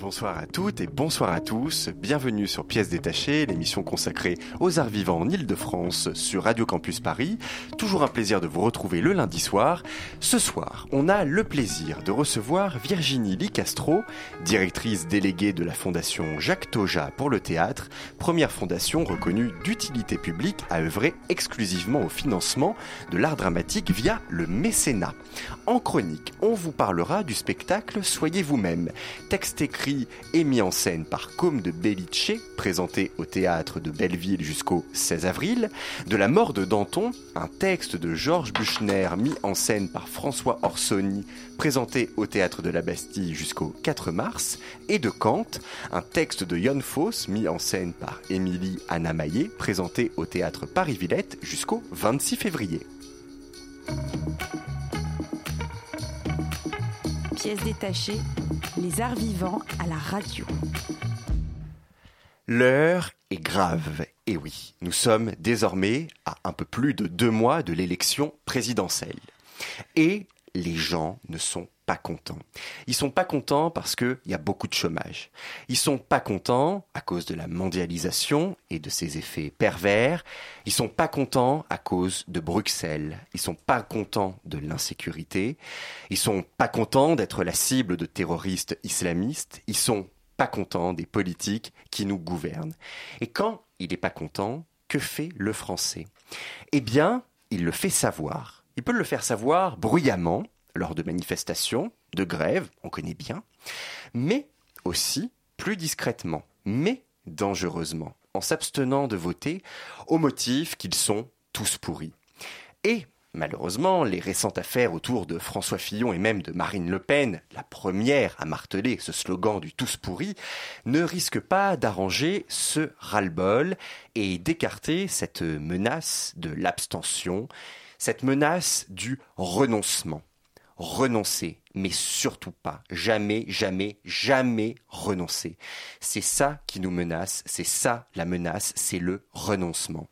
Bonsoir à toutes et bonsoir à tous. Bienvenue sur Pièces Détachées, l'émission consacrée aux arts vivants en Ile-de-France sur Radio Campus Paris. Toujours un plaisir de vous retrouver le lundi soir. Ce soir, on a le plaisir de recevoir Virginie Licastro, directrice déléguée de la Fondation Jacques Toja pour le théâtre, première fondation reconnue d'utilité publique à œuvrer exclusivement au financement de l'art dramatique via le mécénat. En chronique, on vous parlera du spectacle Soyez vous-même, texte écrit et mis en scène par Côme de Bellescize, présenté au Théâtre de Belleville jusqu'au 16 avril, de La mort de Danton, un texte de Georg Büchner mis en scène par François Orsoni, présenté au Théâtre de la Bastille jusqu'au 4 mars, et de Kant, un texte de Jon Fosse mis en scène par Émilie Anna Maillet, présenté au Théâtre Paris-Villette jusqu'au 26 février. Pièces détachées, les arts vivants à la radio. L'heure est grave, et oui, nous sommes désormais à un peu plus de 2 mois de l'élection présidentielle. Et les gens ne sont pas contents. Ils sont pas contents parce qu'il y a beaucoup de chômage. Ils sont pas contents à cause de la mondialisation et de ses effets pervers. Ils sont pas contents à cause de Bruxelles. Ils sont pas contents de l'insécurité. Ils sont pas contents d'être la cible de terroristes islamistes. Ils sont pas contents des politiques qui nous gouvernent. Et quand il est pas content, que fait le Français ? Eh bien, il le fait savoir. Il peut le faire savoir bruyamment, lors de manifestations, de grèves, on connaît bien, mais aussi plus discrètement, mais dangereusement, en s'abstenant de voter au motif qu'ils sont tous pourris. Et malheureusement, les récentes affaires autour de François Fillon et même de Marine Le Pen, la première à marteler ce slogan du « tous pourris », ne risquent pas d'arranger ce ras-le-bol et d'écarter cette menace de l'abstention. Cette menace du renoncement. Renoncer, mais surtout pas. Jamais, jamais, jamais renoncer. C'est ça qui nous menace, c'est ça la menace, c'est le renoncement.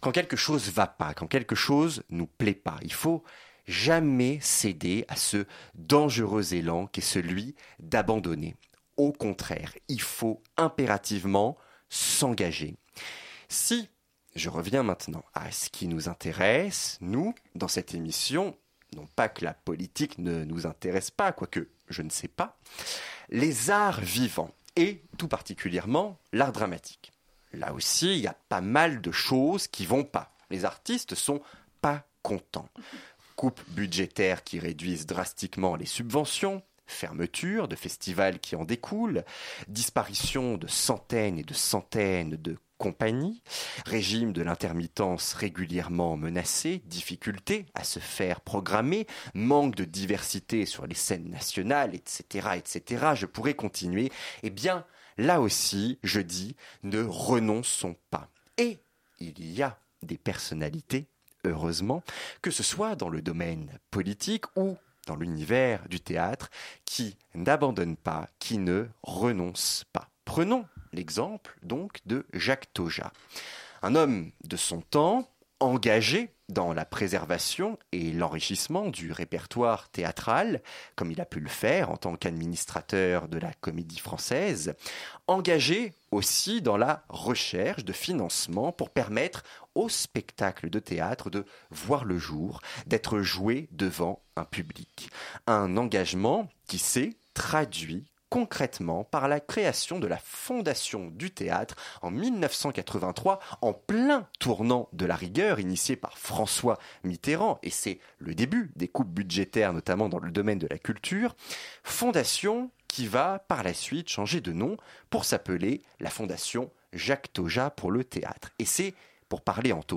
Quand quelque chose va pas, quand quelque chose nous plaît pas, il faut jamais céder à ce dangereux élan qui est celui d'abandonner. Au contraire, il faut impérativement s'engager. Si je reviens maintenant à ce qui nous intéresse, nous, dans cette émission, non pas que la politique ne nous intéresse pas, quoique je ne sais pas, les arts vivants et tout particulièrement l'art dramatique. Là aussi, il y a pas mal de choses qui vont pas. Les artistes sont pas contents. Coupes budgétaires qui réduisent drastiquement les subventions, fermeture de festivals qui en découlent, disparition de centaines et de centaines de compagnie, régime de l'intermittence régulièrement menacé, difficulté à se faire programmer, manque de diversité sur les scènes nationales, etc., etc. Je pourrais continuer. Eh bien, là aussi, je dis, ne renonçons pas. Et il y a des personnalités, heureusement, que ce soit dans le domaine politique ou dans l'univers du théâtre, qui n'abandonnent pas, qui ne renoncent pas. Prenons l'exemple donc de Jacques Toja, un homme de son temps, engagé dans la préservation et l'enrichissement du répertoire théâtral, comme il a pu le faire en tant qu'administrateur de la Comédie-Française, engagé aussi dans la recherche de financement pour permettre au spectacle de théâtre de voir le jour, d'être joué devant un public. Un engagement qui s'est traduit concrètement par la création de la Fondation du théâtre en 1983, en plein tournant de la rigueur initié par François Mitterrand, et c'est le début des coupes budgétaires, notamment dans le domaine de la culture, fondation qui va par la suite changer de nom pour s'appeler la Fondation Jacques Toja pour le théâtre. Et c'est pour parler entre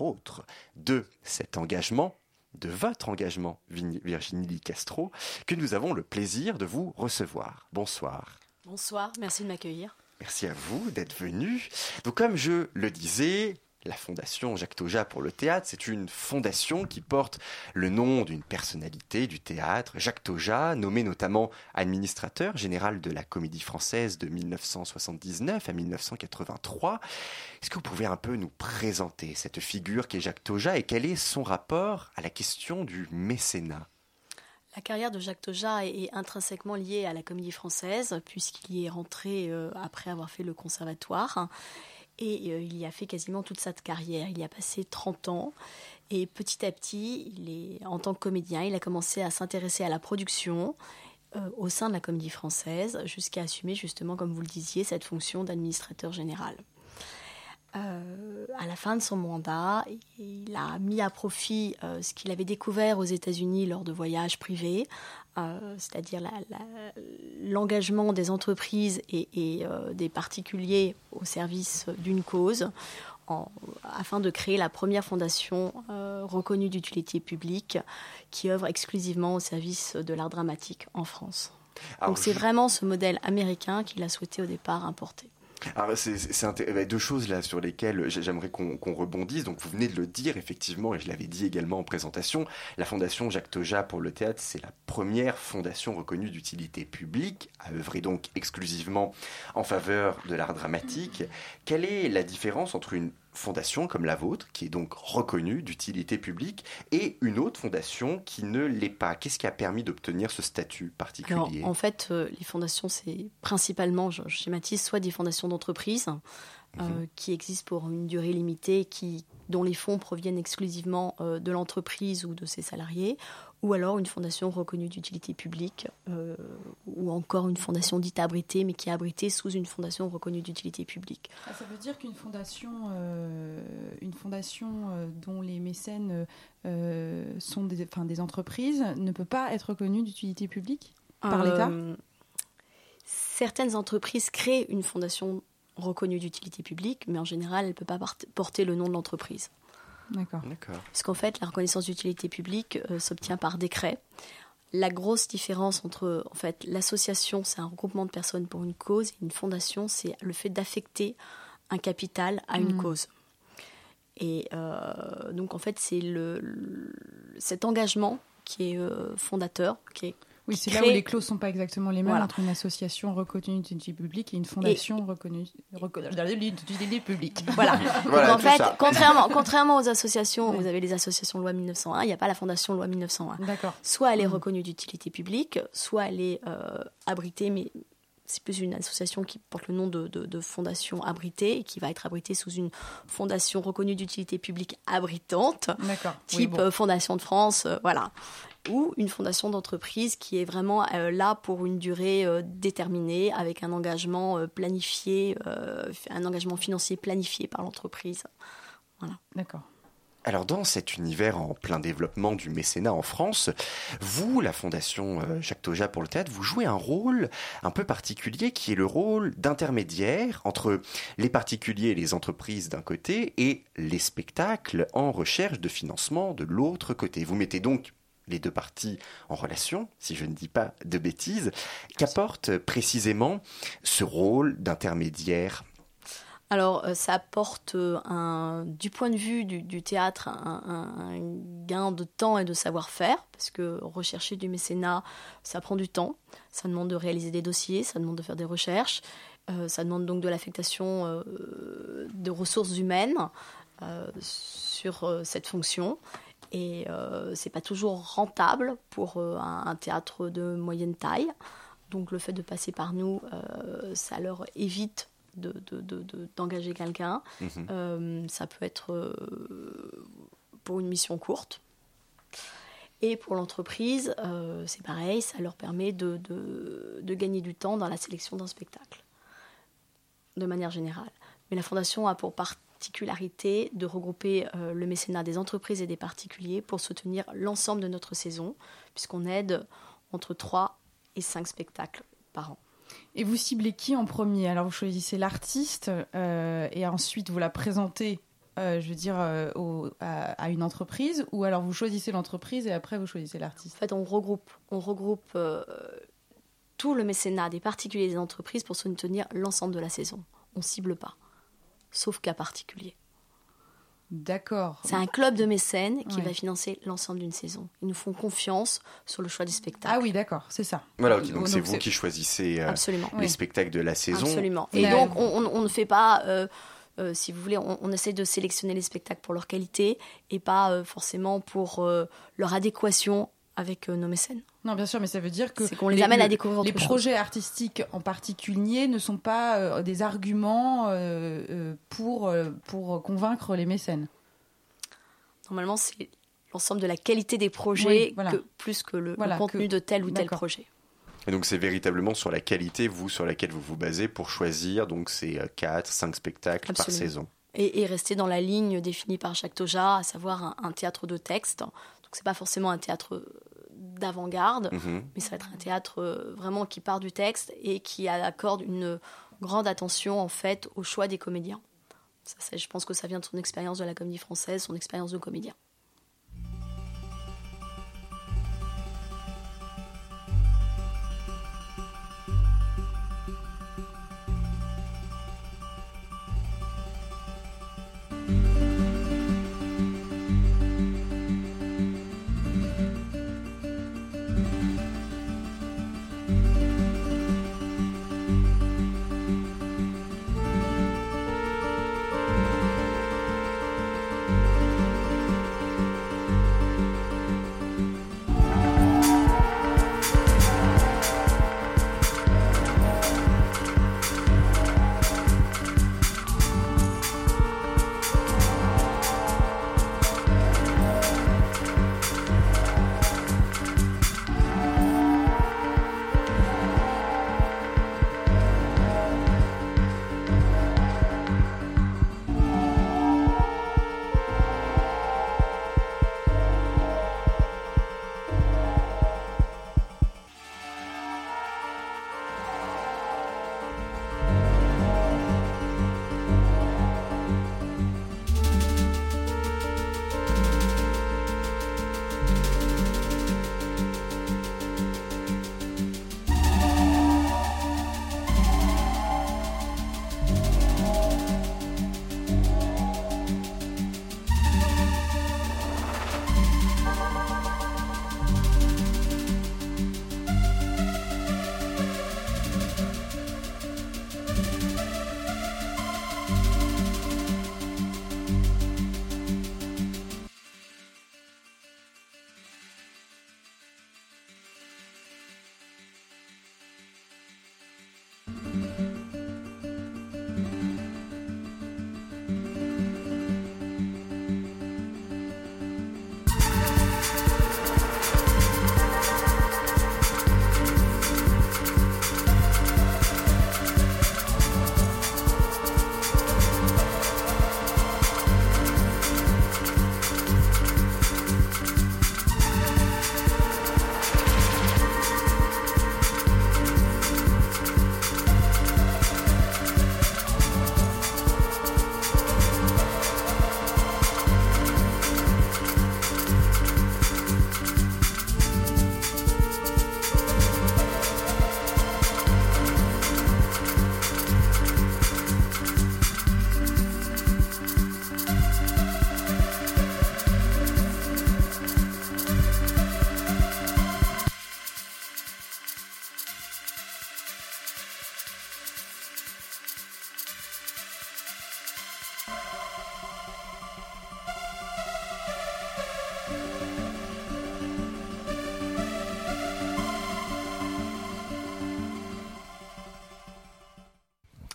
autres, de cet engagement, de votre engagement, Virginie Licastro, que nous avons le plaisir de vous recevoir. Bonsoir. Bonsoir, merci de m'accueillir. Merci à vous d'être venus. Donc, comme je le disais, la Fondation Jacques Toja pour le théâtre, c'est une fondation qui porte le nom d'une personnalité du théâtre, Jacques Toja, nommé notamment administrateur général de la Comédie-Française de 1979 à 1983. Est-ce que vous pouvez un peu nous présenter cette figure qu'est Jacques Toja et quel est son rapport à la question du mécénat ? La carrière de Jacques Toja est intrinsèquement liée à la Comédie Française, puisqu'il y est rentré après avoir fait le conservatoire. Et il y a fait quasiment toute sa carrière. Il y a passé 30 ans. Et petit à petit, en tant que comédien, il a commencé à s'intéresser à la production au sein de la Comédie Française, jusqu'à assumer justement, comme vous le disiez, cette fonction d'administrateur général. À la fin de son mandat, il a mis à profit ce qu'il avait découvert aux États-Unis lors de voyages privés, c'est-à-dire l'engagement des entreprises et des particuliers au service d'une cause, afin de créer la première fondation reconnue d'utilité publique qui œuvre exclusivement au service de l'art dramatique en France. Alors, donc c'est vraiment ce modèle américain qu'il a souhaité au départ importer. Alors c'est deux choses là sur lesquelles j'aimerais qu'on rebondisse. Donc vous venez de le dire effectivement, et je l'avais dit également en présentation, la Fondation Jacques Toja pour le théâtre, c'est la première fondation reconnue d'utilité publique, à œuvrer donc exclusivement en faveur de l'art dramatique. Quelle est la différence entre une fondation comme la vôtre, qui est donc reconnue d'utilité publique, et une autre fondation qui ne l'est pas? Qu'est-ce qui a permis d'obtenir ce statut particulier? Alors, en fait, les fondations, c'est principalement, je schématise, soit des fondations d'entreprise qui existent pour une durée limitée, dont les fonds proviennent exclusivement de l'entreprise ou de ses salariés, ou alors une fondation reconnue d'utilité publique, ou encore une fondation dite abritée, mais qui est abritée sous une fondation reconnue d'utilité publique. Ça veut dire qu'une fondation dont les mécènes sont des entreprises ne peut pas être reconnue d'utilité publique par l'État ? Certaines entreprises créent une fondation reconnue d'utilité publique, mais en général, elle ne peut pas porter le nom de l'entreprise. D'accord. Parce qu'en fait, la reconnaissance d'utilité publique s'obtient par décret. La grosse différence entre l'association, c'est un regroupement de personnes pour une cause, et une fondation, c'est le fait d'affecter un capital à une cause. Et donc, en fait, c'est cet engagement qui est fondateur, qui est... Oui, c'est là où les clauses ne sont pas exactement les mêmes entre une association reconnue d'utilité publique et une fondation reconnue d'utilité publique. Voilà. Donc en fait, contrairement aux associations, vous avez les associations loi 1901, il n'y a pas la fondation loi 1901. D'accord. Soit elle est reconnue d'utilité publique, soit elle est abritée, mais c'est plus une association qui porte le nom de fondation abritée et qui va être abritée sous une fondation reconnue d'utilité publique abritante, type Fondation de France, ou une fondation d'entreprise qui est vraiment là pour une durée déterminée, avec un engagement planifié, un engagement financier planifié par l'entreprise. Voilà. D'accord. Alors, dans cet univers en plein développement du mécénat en France, vous, la Fondation Jacques Toja pour le théâtre, vous jouez un rôle un peu particulier qui est le rôle d'intermédiaire entre les particuliers et les entreprises d'un côté et les spectacles en recherche de financement de l'autre côté. Vous mettez donc les deux parties en relation, si je ne dis pas de bêtises. Qu'apporte précisément ce rôle d'intermédiaire ? Alors, ça apporte, du point de vue du théâtre, un gain de temps et de savoir-faire, parce que rechercher du mécénat, ça prend du temps, ça demande de réaliser des dossiers, ça demande de faire des recherches, ça demande donc de l'affectation de ressources humaines sur cette fonction. Et ce n'est pas toujours rentable pour un théâtre de moyenne taille. Donc le fait de passer par nous, ça leur évite d'engager quelqu'un. Ça peut être pour une mission courte. Et pour l'entreprise, c'est pareil, ça leur permet de gagner du temps dans la sélection d'un spectacle, de manière générale. Mais la Fondation a pour particularité de regrouper le mécénat des entreprises et des particuliers pour soutenir l'ensemble de notre saison, puisqu'on aide entre 3 et 5 spectacles par an. Et vous ciblez qui en premier ? Alors vous choisissez l'artiste et ensuite vous la présentez, à une entreprise, ou alors vous choisissez l'entreprise et après vous choisissez l'artiste ? En fait, on regroupe tout le mécénat des particuliers et des entreprises pour soutenir l'ensemble de la saison. On ne cible pas, sauf cas particulier. D'accord. C'est un club de mécènes qui va financer l'ensemble d'une saison. Ils nous font confiance sur le choix du spectacle. Ah oui, d'accord, c'est ça. Voilà, okay, donc c'est vous qui choisissez les spectacles de la saison. Absolument. Et donc, on ne fait pas... si vous voulez, on essaie de sélectionner les spectacles pour leur qualité et pas forcément pour leur adéquation avec nos mécènes. Non, bien sûr, mais ça veut dire que qu'on les amène à découvrir les projets artistiques en particulier ne sont pas des arguments pour convaincre les mécènes. Normalement, c'est l'ensemble de la qualité des projets plus que le contenu de tel ou tel projet. Et donc c'est véritablement sur la qualité, sur laquelle vous vous basez pour choisir donc ces 4-5 spectacles par saison. Et rester dans la ligne définie par Jacques Toja, à savoir un théâtre de texte. Donc c'est pas forcément un théâtre d'avant-garde, mais ça va être un théâtre vraiment qui part du texte et qui accorde une grande attention en fait au choix des comédiens. Ça, je pense que ça vient de son expérience de la Comédie-Française, son expérience de comédien.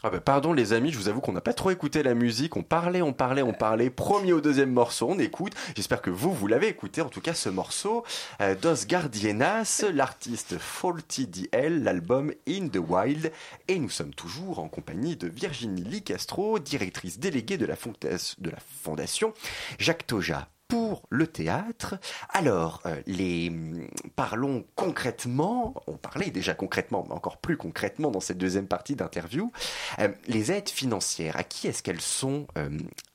Ah bah pardon les amis, je vous avoue qu'on n'a pas trop écouté la musique, on parlait, premier au deuxième morceau, on écoute, j'espère que vous l'avez écouté, en tout cas ce morceau, Dos Guardianas, l'artiste Faulty DL, l'album In the Wild, et nous sommes toujours en compagnie de Virginie Licastro, directrice déléguée de la Fondation Jacques Toja pour le théâtre. Alors, parlons concrètement, on parlait déjà concrètement, mais encore plus concrètement dans cette deuxième partie d'interview, les aides financières, à qui est-ce qu'elles sont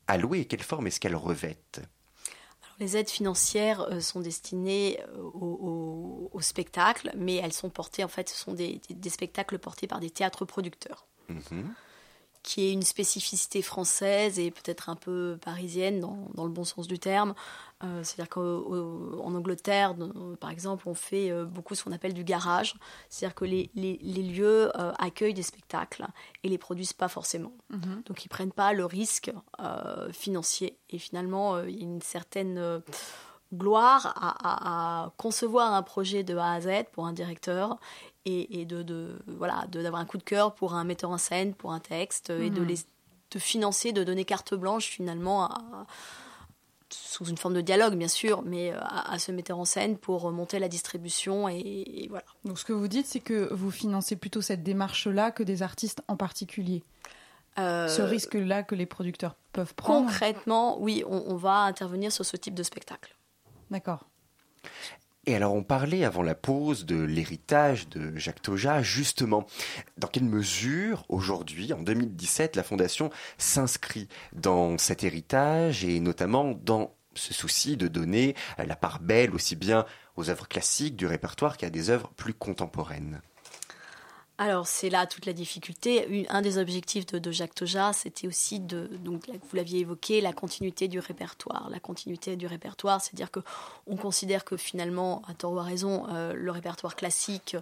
allouées et quelle forme est-ce qu'elles revêtent ? Alors, Les aides financières sont destinées aux spectacles, mais elles sont portées, en fait, ce sont des spectacles portés par des théâtres producteurs, qui est une spécificité française et peut-être un peu parisienne dans le bon sens du terme. C'est-à-dire qu'en Angleterre, par exemple, on fait beaucoup ce qu'on appelle du garage. C'est-à-dire que les lieux accueillent des spectacles et les produisent pas forcément. Mm-hmm. Donc, ils prennent pas le risque financier. Et finalement, il y a une certaine gloire à concevoir un projet de A à Z pour un directeur et d'avoir un coup de cœur pour un metteur en scène, pour un texte, et de financer, de donner carte blanche finalement sous une forme de dialogue, bien sûr, mais à ce metteur en scène pour monter la distribution. Et voilà. Donc, ce que vous dites, c'est que vous financez plutôt cette démarche-là que des artistes en particulier. Ce risque-là que les producteurs peuvent prendre. Concrètement, oui, on va intervenir sur ce type de spectacle. D'accord. Et alors, on parlait avant la pause de l'héritage de Jacques Toja, justement. Dans quelle mesure, aujourd'hui, en 2017, la Fondation s'inscrit dans cet héritage et notamment dans ce souci de donner la part belle aussi bien aux œuvres classiques du répertoire qu'à des œuvres plus contemporaines? Alors, c'est là toute la difficulté. Un des objectifs de Jacques Toja, c'était aussi, donc, vous l'aviez évoqué, la continuité du répertoire. La continuité du répertoire, c'est-à-dire qu'on considère que finalement, à tort ou à raison, le répertoire classique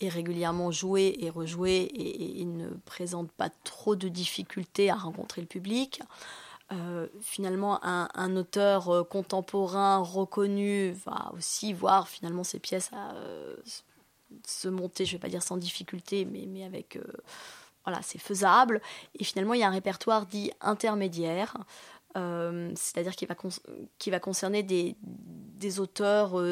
est régulièrement joué et rejoué et ne présente pas trop de difficultés à rencontrer le public. Finalement, un auteur contemporain reconnu va aussi voir finalement ses pièces se monter, je ne vais pas dire sans difficulté, mais avec... c'est faisable. Et finalement, il y a un répertoire dit intermédiaire, c'est-à-dire qui va concerner des auteurs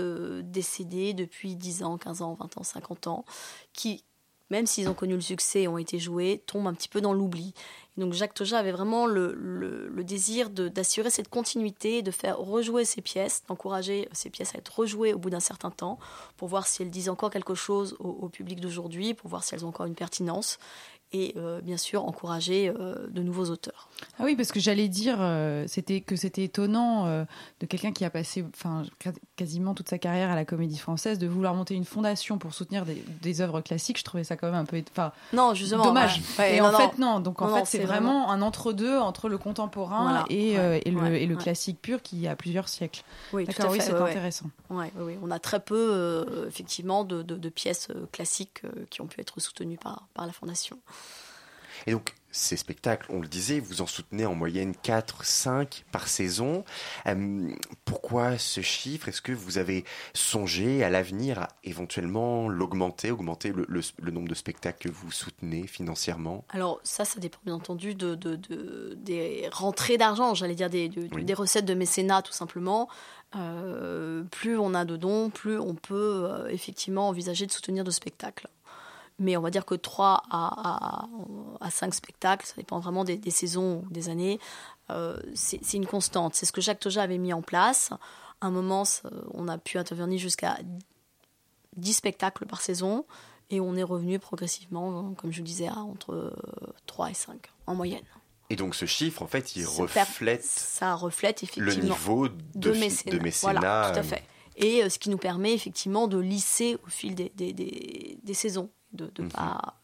décédés depuis 10 ans, 15 ans, 20 ans, 50 ans, qui, même s'ils ont connu le succès et ont été joués, tombent un petit peu dans l'oubli. Et donc Jacques Toja avait vraiment le désir d'assurer cette continuité, de faire rejouer ses pièces, d'encourager ses pièces à être rejouées au bout d'un certain temps, pour voir si elles disent encore quelque chose au public d'aujourd'hui, pour voir si elles ont encore une pertinence, et bien sûr encourager de nouveaux auteurs. Ah oui, parce que j'allais dire c'était étonnant de quelqu'un qui a passé quasiment toute sa carrière à la Comédie-Française de vouloir monter une fondation pour soutenir des œuvres classiques. Je trouvais ça quand même un peu dommage. Ouais. Et non, c'est vraiment un entre-deux entre le contemporain et le classique pur qui a plusieurs siècles. Oui, d'accord, tout à fait, c'est intéressant. Oui. On a très peu effectivement de pièces classiques qui ont pu être soutenues par la fondation. Et donc, ces spectacles, on le disait, vous en soutenez en moyenne 4-5 par saison. Pourquoi ce chiffre ? Est-ce que vous avez songé à l'avenir à éventuellement augmenter le nombre de spectacles que vous soutenez financièrement ? Alors ça dépend bien entendu des rentrées d'argent, j'allais dire des recettes de mécénat tout simplement. Plus on a de dons, plus on peut effectivement envisager de soutenir de spectacles. Mais on va dire que 3 à 5 spectacles, ça dépend vraiment des saisons ou des années, c'est une constante. C'est ce que Jacques Toja avait mis en place. À un moment, on a pu intervenir jusqu'à 10 spectacles par saison et on est revenu progressivement, comme je vous disais, à entre 3 et 5 en moyenne. Et donc ce chiffre, en fait, reflète effectivement le niveau de mécénat. Voilà, tout à fait. Et ce qui nous permet effectivement de lisser au fil des saisons. De pas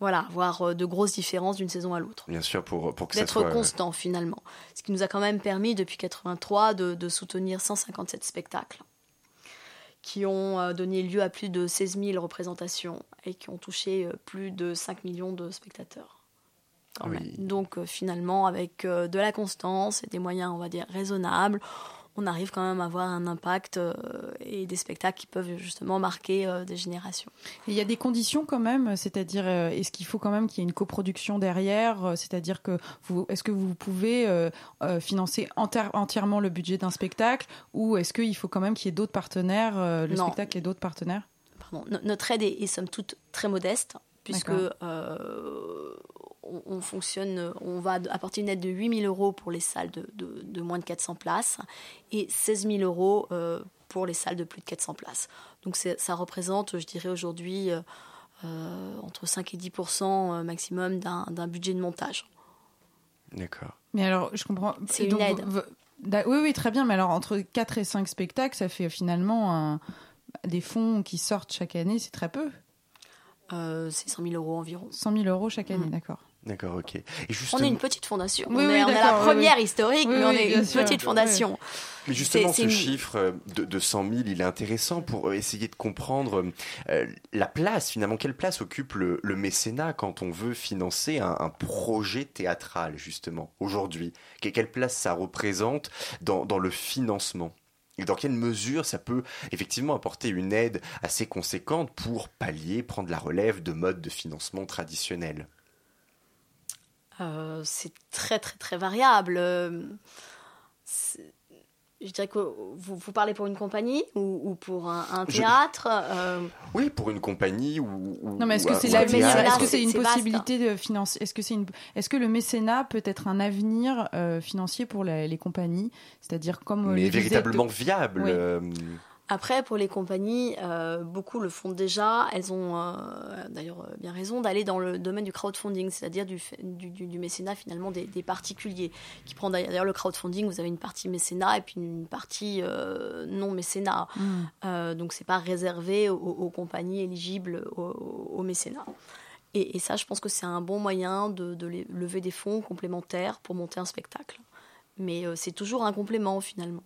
avoir de grosses différences d'une saison à l'autre. Bien sûr, pour que ça soit... D'être constant, finalement. Ce qui nous a quand même permis, depuis 1983, de soutenir 157 spectacles qui ont donné lieu à plus de 16 000 représentations et qui ont touché plus de 5 millions de spectateurs. Donc, finalement, avec de la constance et des moyens, on va dire, raisonnables, on arrive quand même à avoir un impact et des spectacles qui peuvent justement marquer des générations. Et il y a des conditions quand même, c'est-à-dire est-ce qu'il faut quand même qu'il y ait une coproduction derrière, c'est-à-dire que est-ce que vous pouvez financer entièrement le budget d'un spectacle ou est-ce qu'il faut quand même qu'il y ait d'autres partenaires, spectacle et d'autres partenaires ? Pardon, notre aide est somme toute très modeste puisque on fonctionne, on va apporter une aide de 8 000 € pour les salles de moins de 400 places et 16 000 € pour les salles de plus de 400 places. Donc ça représente, je dirais aujourd'hui, entre 5 et 10% maximum d'un budget de montage. D'accord. Mais alors, je comprends. C'est une aide. Oui, oui, très bien. Mais alors, entre 4 et 5 spectacles, ça fait finalement des fonds qui sortent chaque année, c'est très peu. C'est 100 000 euros environ. 100 000 euros chaque année, d'accord. D'accord, ok. Et justement... On est une petite fondation. Oui, on est la première historique, mais on est une petite fondation. Oui. Mais justement, c'est chiffre de 100 000, il est intéressant pour essayer de comprendre la place, finalement. Quelle place occupe le mécénat quand on veut financer un projet théâtral, justement, aujourd'hui ? Quelle place ça représente dans le financement ? Et dans quelle mesure ça peut effectivement apporter une aide assez conséquente pour pallier, prendre la relève de modes de financement traditionnels ? C'est très, très, très variable. Je dirais que vous parlez pour une compagnie ou pour un théâtre Oui, pour une compagnie ou Non, mais est-ce que c'est la mécénat, est-ce que c'est une possibilité de financer, est-ce que le mécénat peut être un avenir financier pour les compagnies, c'est-à-dire comme mais véritablement viable. Oui. Après, pour les compagnies, beaucoup le font déjà. Elles ont d'ailleurs bien raison d'aller dans le domaine du crowdfunding, c'est-à-dire du mécénat finalement des particuliers, qui prend d'ailleurs le crowdfunding. Vous avez une partie mécénat et puis une partie non mécénat. Donc, c'est pas réservé aux compagnies éligibles au mécénat. Et ça, je pense que c'est un bon moyen de lever des fonds complémentaires pour monter un spectacle. Mais c'est toujours un complément finalement.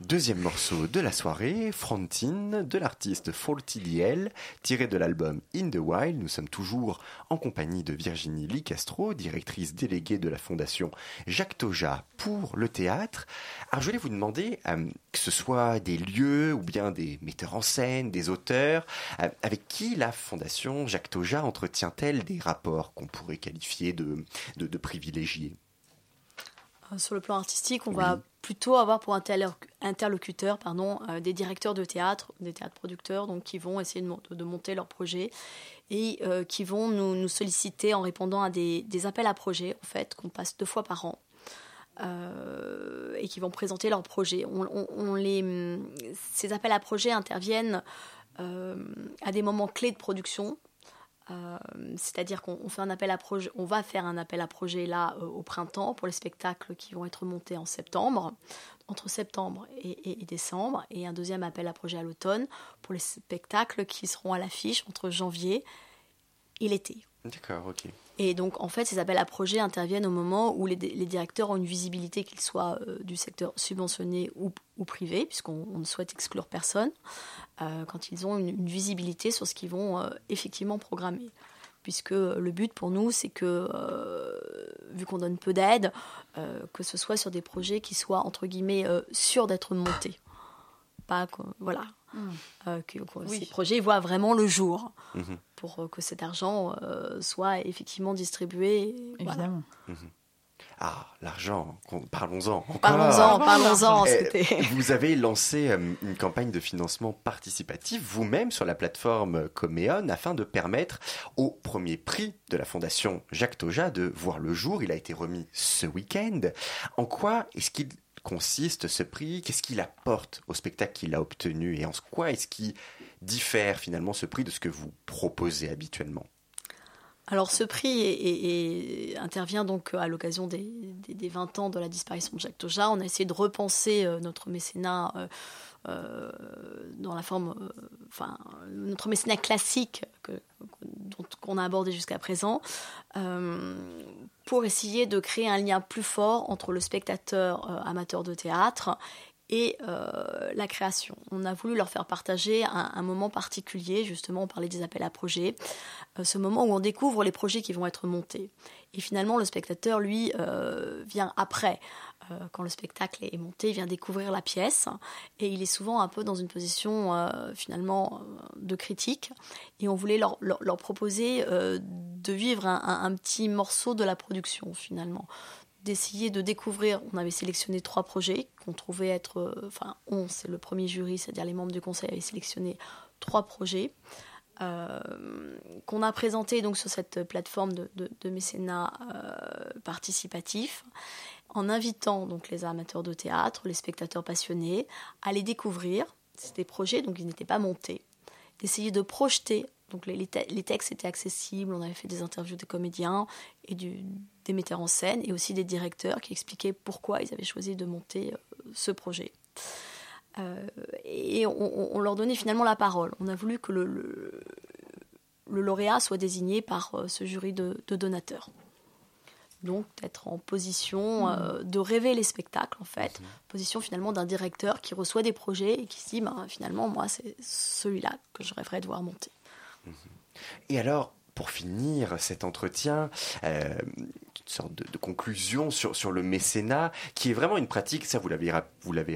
Deuxième morceau de la soirée, Frontine, de l'artiste Faulty DL, tiré de l'album In the Wild. Nous sommes toujours en compagnie de Virginie Licastro, directrice déléguée de la Fondation Jacques Toja pour le théâtre. Alors je voulais vous demander, que ce soit des lieux ou bien des metteurs en scène, des auteurs, avec qui la Fondation Jacques Toja entretient-elle des rapports qu'on pourrait qualifier de privilégiés ? Sur le plan artistique, on va plutôt avoir pour interlocuteurs des directeurs de théâtre, des théâtres producteurs, donc qui vont essayer de monter leurs projets et qui vont nous solliciter en répondant à des appels à projets, en fait, qu'on passe 2 fois par an et qui vont présenter leurs projets. Ces appels à projets interviennent à des moments clés de production. C'est-à-dire qu'on fait un appel à projet, on va faire un appel à projet là au printemps pour les spectacles qui vont être montés en septembre, entre septembre et décembre, et un deuxième appel à projet à l'automne pour les spectacles qui seront à l'affiche entre janvier et l'été. D'accord, ok. Et donc en fait ces appels à projets interviennent au moment où les directeurs ont une visibilité, qu'ils soient du secteur subventionné ou privé, puisqu'on ne souhaite exclure personne, quand ils ont une visibilité sur ce qu'ils vont effectivement programmer. Puisque le but pour nous c'est que, vu qu'on donne peu d'aide, que ce soit sur des projets qui soient entre guillemets sûrs d'être montés. Pas quoi, voilà. Que ces projets voient vraiment le jour pour que cet argent soit effectivement distribué. Évidemment. Voilà. Ah, l'argent, parlons-en. Parlons-en. Vous avez lancé une campagne de financement participatif vous-même sur la plateforme Coméon afin de permettre au premier prix de la Fondation Jacques Toja de voir le jour. Il a été remis ce week-end. En quoi est-ce qu'il consiste ce prix? Qu'est-ce qu'il apporte au spectacle qu'il a obtenu et en quoi est-ce qu'il diffère finalement ce prix de ce que vous proposez habituellement? Alors ce prix intervient donc à l'occasion des 20 ans de la disparition de Jacques Toja. On a essayé de repenser notre mécénat dans la forme, notre mécénat classique qu'on a abordé jusqu'à présent, pour essayer de créer un lien plus fort entre le spectateur amateur de théâtre et la création. On a voulu leur faire partager un moment particulier, justement on parlait des appels à projets, ce moment où on découvre les projets qui vont être montés. Et finalement le spectateur, lui, vient après. Quand le spectacle est monté, il vient découvrir la pièce et il est souvent un peu dans une position finalement de critique. Et on voulait leur proposer de vivre un petit morceau de la production finalement, d'essayer de découvrir. On avait sélectionné 3 projets qu'on trouvait être, on, c'est le premier jury, c'est-à-dire les membres du conseil avaient sélectionné 3 projets qu'on a présentés donc sur cette plateforme de mécénat participatif, en invitant donc les amateurs de théâtre, les spectateurs passionnés à les découvrir. C'était des projets donc ils n'étaient pas montés, d'essayer de projeter. Donc les textes étaient accessibles, on avait fait des interviews des comédiens et des metteurs en scène et aussi des directeurs qui expliquaient pourquoi ils avaient choisi de monter ce projet. Et on leur donnait finalement la parole. On a voulu que le lauréat soit désigné par ce jury de donateurs. Donc d'être en position de rêver les spectacles en fait, position finalement d'un directeur qui reçoit des projets et qui se dit finalement moi c'est celui-là que je rêverais de voir monter. Et alors, pour finir cet entretien, une sorte de conclusion sur le mécénat, qui est vraiment une pratique, ça vous l'avez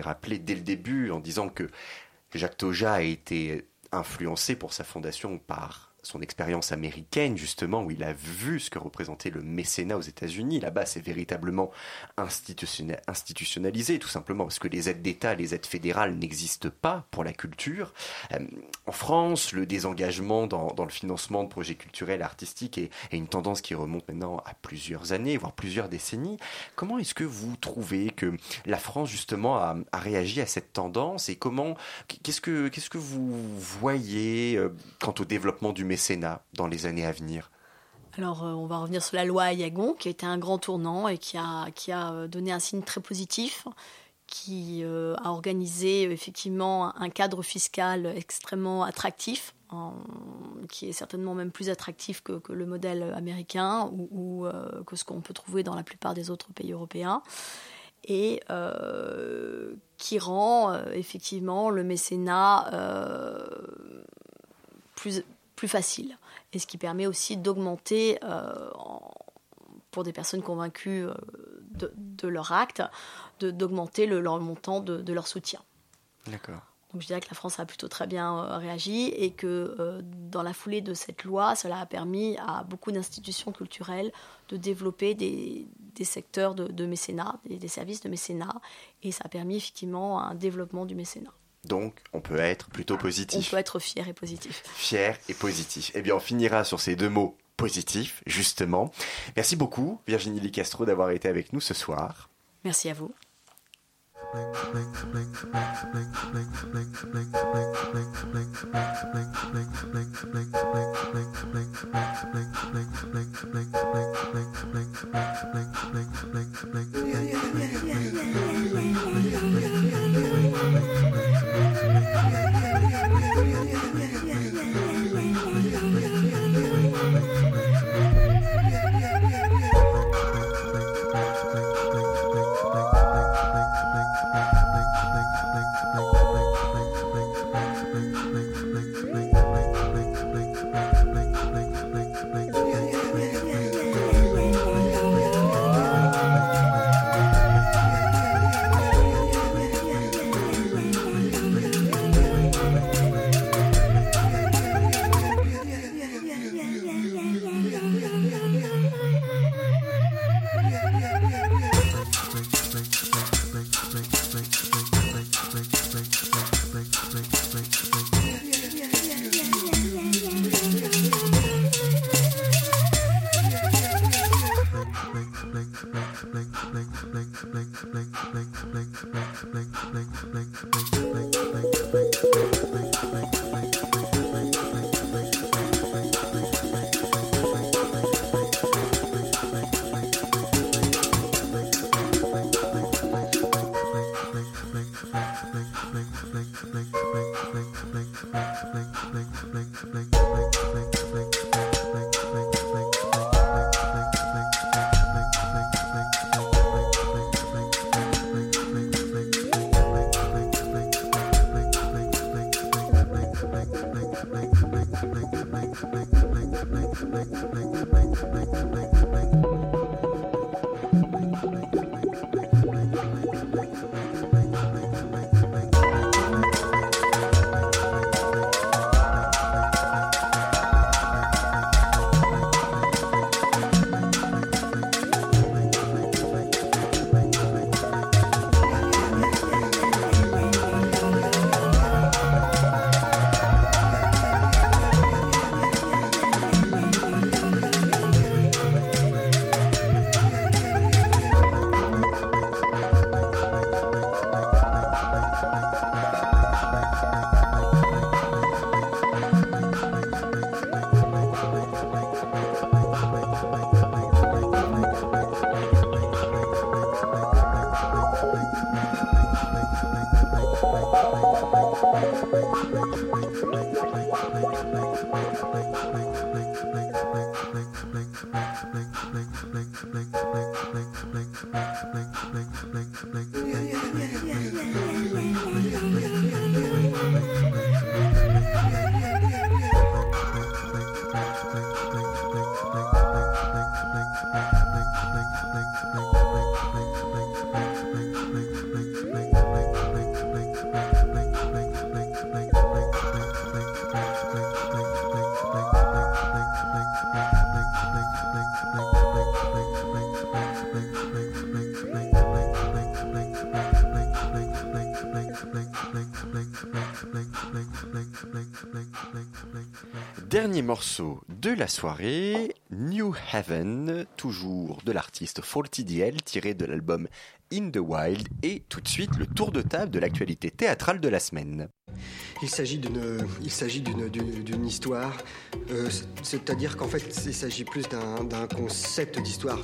rappelé dès le début en disant que Jacques Toja a été influencé pour sa fondation par son expérience américaine, justement, où il a vu ce que représentait le mécénat aux États-Unis. Là-bas, c'est véritablement institutionnalisé, tout simplement, parce que les aides d'État, les aides fédérales n'existent pas pour la culture. En France, le désengagement dans le financement de projets culturels, artistiques est une tendance qui remonte maintenant à plusieurs années, voire plusieurs décennies. Comment est-ce que vous trouvez que la France, justement, a réagi à cette tendance et qu'est-ce que vous voyez quant au développement du mécénat dans les années à venir? Alors, on va revenir sur la loi Ayagon, qui a été un grand tournant et qui a donné un signe très positif, qui a organisé effectivement un cadre fiscal extrêmement attractif, qui est certainement même plus attractif que le modèle américain ou que ce qu'on peut trouver dans la plupart des autres pays européens, et qui rend effectivement le mécénat plus facile, et ce qui permet aussi d'augmenter, pour des personnes convaincues de leur acte, d'augmenter leur montant de leur soutien. D'accord. Donc je dirais que la France a plutôt très bien réagi et que dans la foulée de cette loi, cela a permis à beaucoup d'institutions culturelles de développer des secteurs de mécénat, des services de mécénat, et ça a permis effectivement un développement du mécénat. Donc, on peut être plutôt positif. On peut être fier et positif. Fier et positif. Eh bien, on finira sur ces 2 mots positifs, justement. Merci beaucoup, Virginie Licastro, d'avoir été avec nous ce soir. Merci à vous. Dernier morceau de la soirée, New Haven, toujours de l'artiste Faulty DL, tiré de l'album In the Wild, et tout de suite le tour de table de l'actualité théâtrale de la semaine. Il s'agit d'une histoire, c'est-à-dire qu'en fait il s'agit plus d'un concept d'histoire.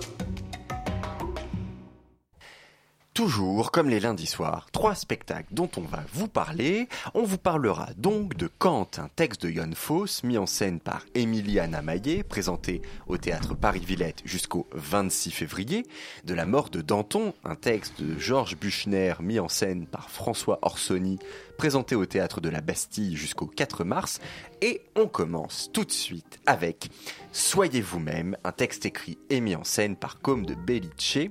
Toujours comme les lundis soirs, 3 spectacles dont on va vous parler. On vous parlera donc de Kant, un texte de Jon Fosse mis en scène par Émilie Anna Maillet, présenté au Théâtre Paris-Villette jusqu'au 26 février. De La mort de Danton, un texte de Georg Büchner mis en scène par François Orsoni, présenté au Théâtre de la Bastille jusqu'au 4 mars. Et on commence tout de suite avec Soyez vous-même, un texte écrit et mis en scène par Côme de Bellescize.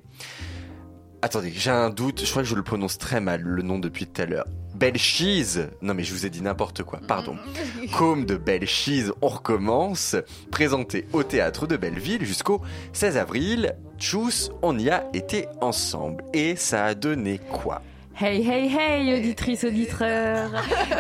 Attendez, j'ai un doute, je crois que je le prononce très mal, le nom depuis tout à l'heure. Bellescize. Non mais je vous ai dit n'importe quoi, pardon. Côme de Bellescize, on recommence. Présenté au Théâtre de Belleville jusqu'au 16 avril. Tchuss, on y a été ensemble. Et ça a donné quoi ? Hey, hey, hey, auditrices, auditeurs,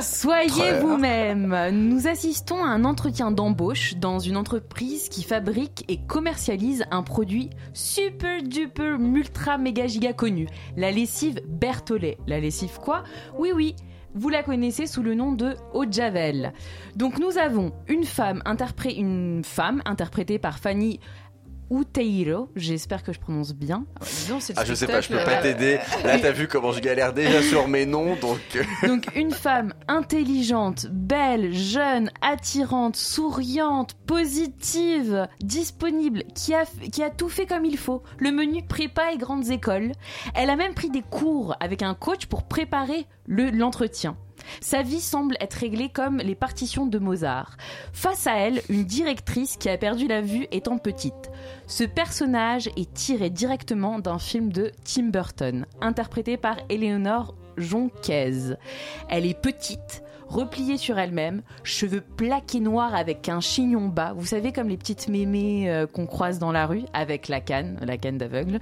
soyez vous-même. Nous assistons à un entretien d'embauche dans une entreprise qui fabrique et commercialise un produit super duper multra méga giga connu, la lessive Berthollet. La lessive quoi ? Oui, vous la connaissez sous le nom de Eau de Javel. Donc nous avons une femme interprétée par Fanny Uteiro, j'espère que je prononce bien. Je sais pas, je peux pas t'aider. Là, t'as vu comment je galère déjà sur mes noms, donc une femme intelligente, belle, jeune, attirante, souriante, positive, disponible, qui a tout fait comme il faut. Le menu prépa et grandes écoles. Elle a même pris des cours avec un coach pour préparer l'entretien. Sa vie semble être réglée comme les partitions de Mozart. Face à elle, une directrice qui a perdu la vue étant petite. Ce personnage est tiré directement d'un film de Tim Burton, interprété par Éléonore Jonquès. Elle est petite, repliée sur elle-même, cheveux plaqués noirs avec un chignon bas, vous savez comme les petites mémées qu'on croise dans la rue avec la canne d'aveugle,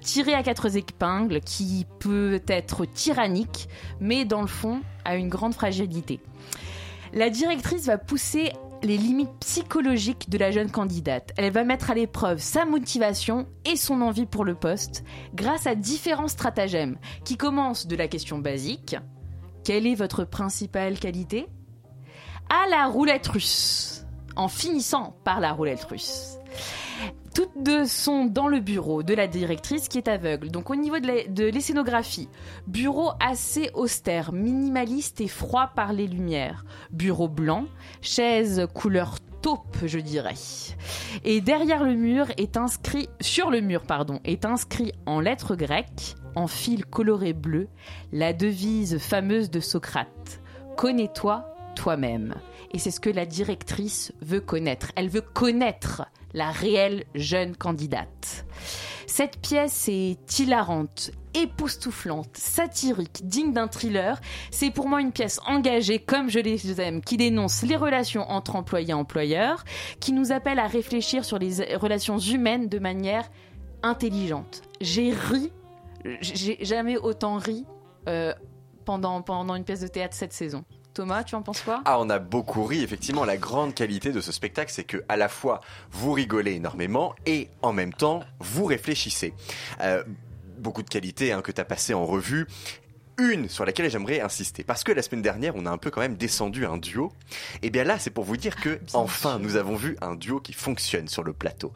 tirée à 4 épingles, qui peut être tyrannique, mais dans le fond a une grande fragilité. La directrice va pousser les limites psychologiques de la jeune candidate. Elle va mettre à l'épreuve sa motivation et son envie pour le poste grâce à différents stratagèmes qui commencent de la question basique « Quelle est votre principale qualité ?» à la roulette russe, en finissant par la roulette russe. Toutes deux sont dans le bureau de la directrice qui est aveugle. Donc au niveau de l'escénographie, bureau assez austère, minimaliste et froid par les lumières. Bureau blanc, chaise couleur taupe, je dirais. Et derrière le mur est inscrit, sur le mur pardon, est inscrit en lettres grecques, en fil coloré bleu, la devise fameuse de Socrate : connais-toi toi-même. Et c'est ce que la directrice veut connaître. Elle veut connaître la réelle jeune candidate. Cette pièce est hilarante, époustouflante, satirique, digne d'un thriller. C'est pour moi une pièce engagée, comme je les aime, qui dénonce les relations entre employés et employeurs, qui nous appelle à réfléchir sur les relations humaines de manière intelligente. J'ai jamais autant ri pendant une pièce de théâtre cette saison. Thomas, tu en penses quoi ? Ah, on a beaucoup ri, effectivement. La grande qualité de ce spectacle, c'est que à la fois, vous rigolez énormément et en même temps, vous réfléchissez. Beaucoup de qualités que tu as passées en revue. Une sur laquelle j'aimerais insister, parce que la semaine dernière, on a un peu quand même descendu un duo. Et bien là, c'est pour vous dire que, enfin, nous avons vu un duo qui fonctionne sur le plateau.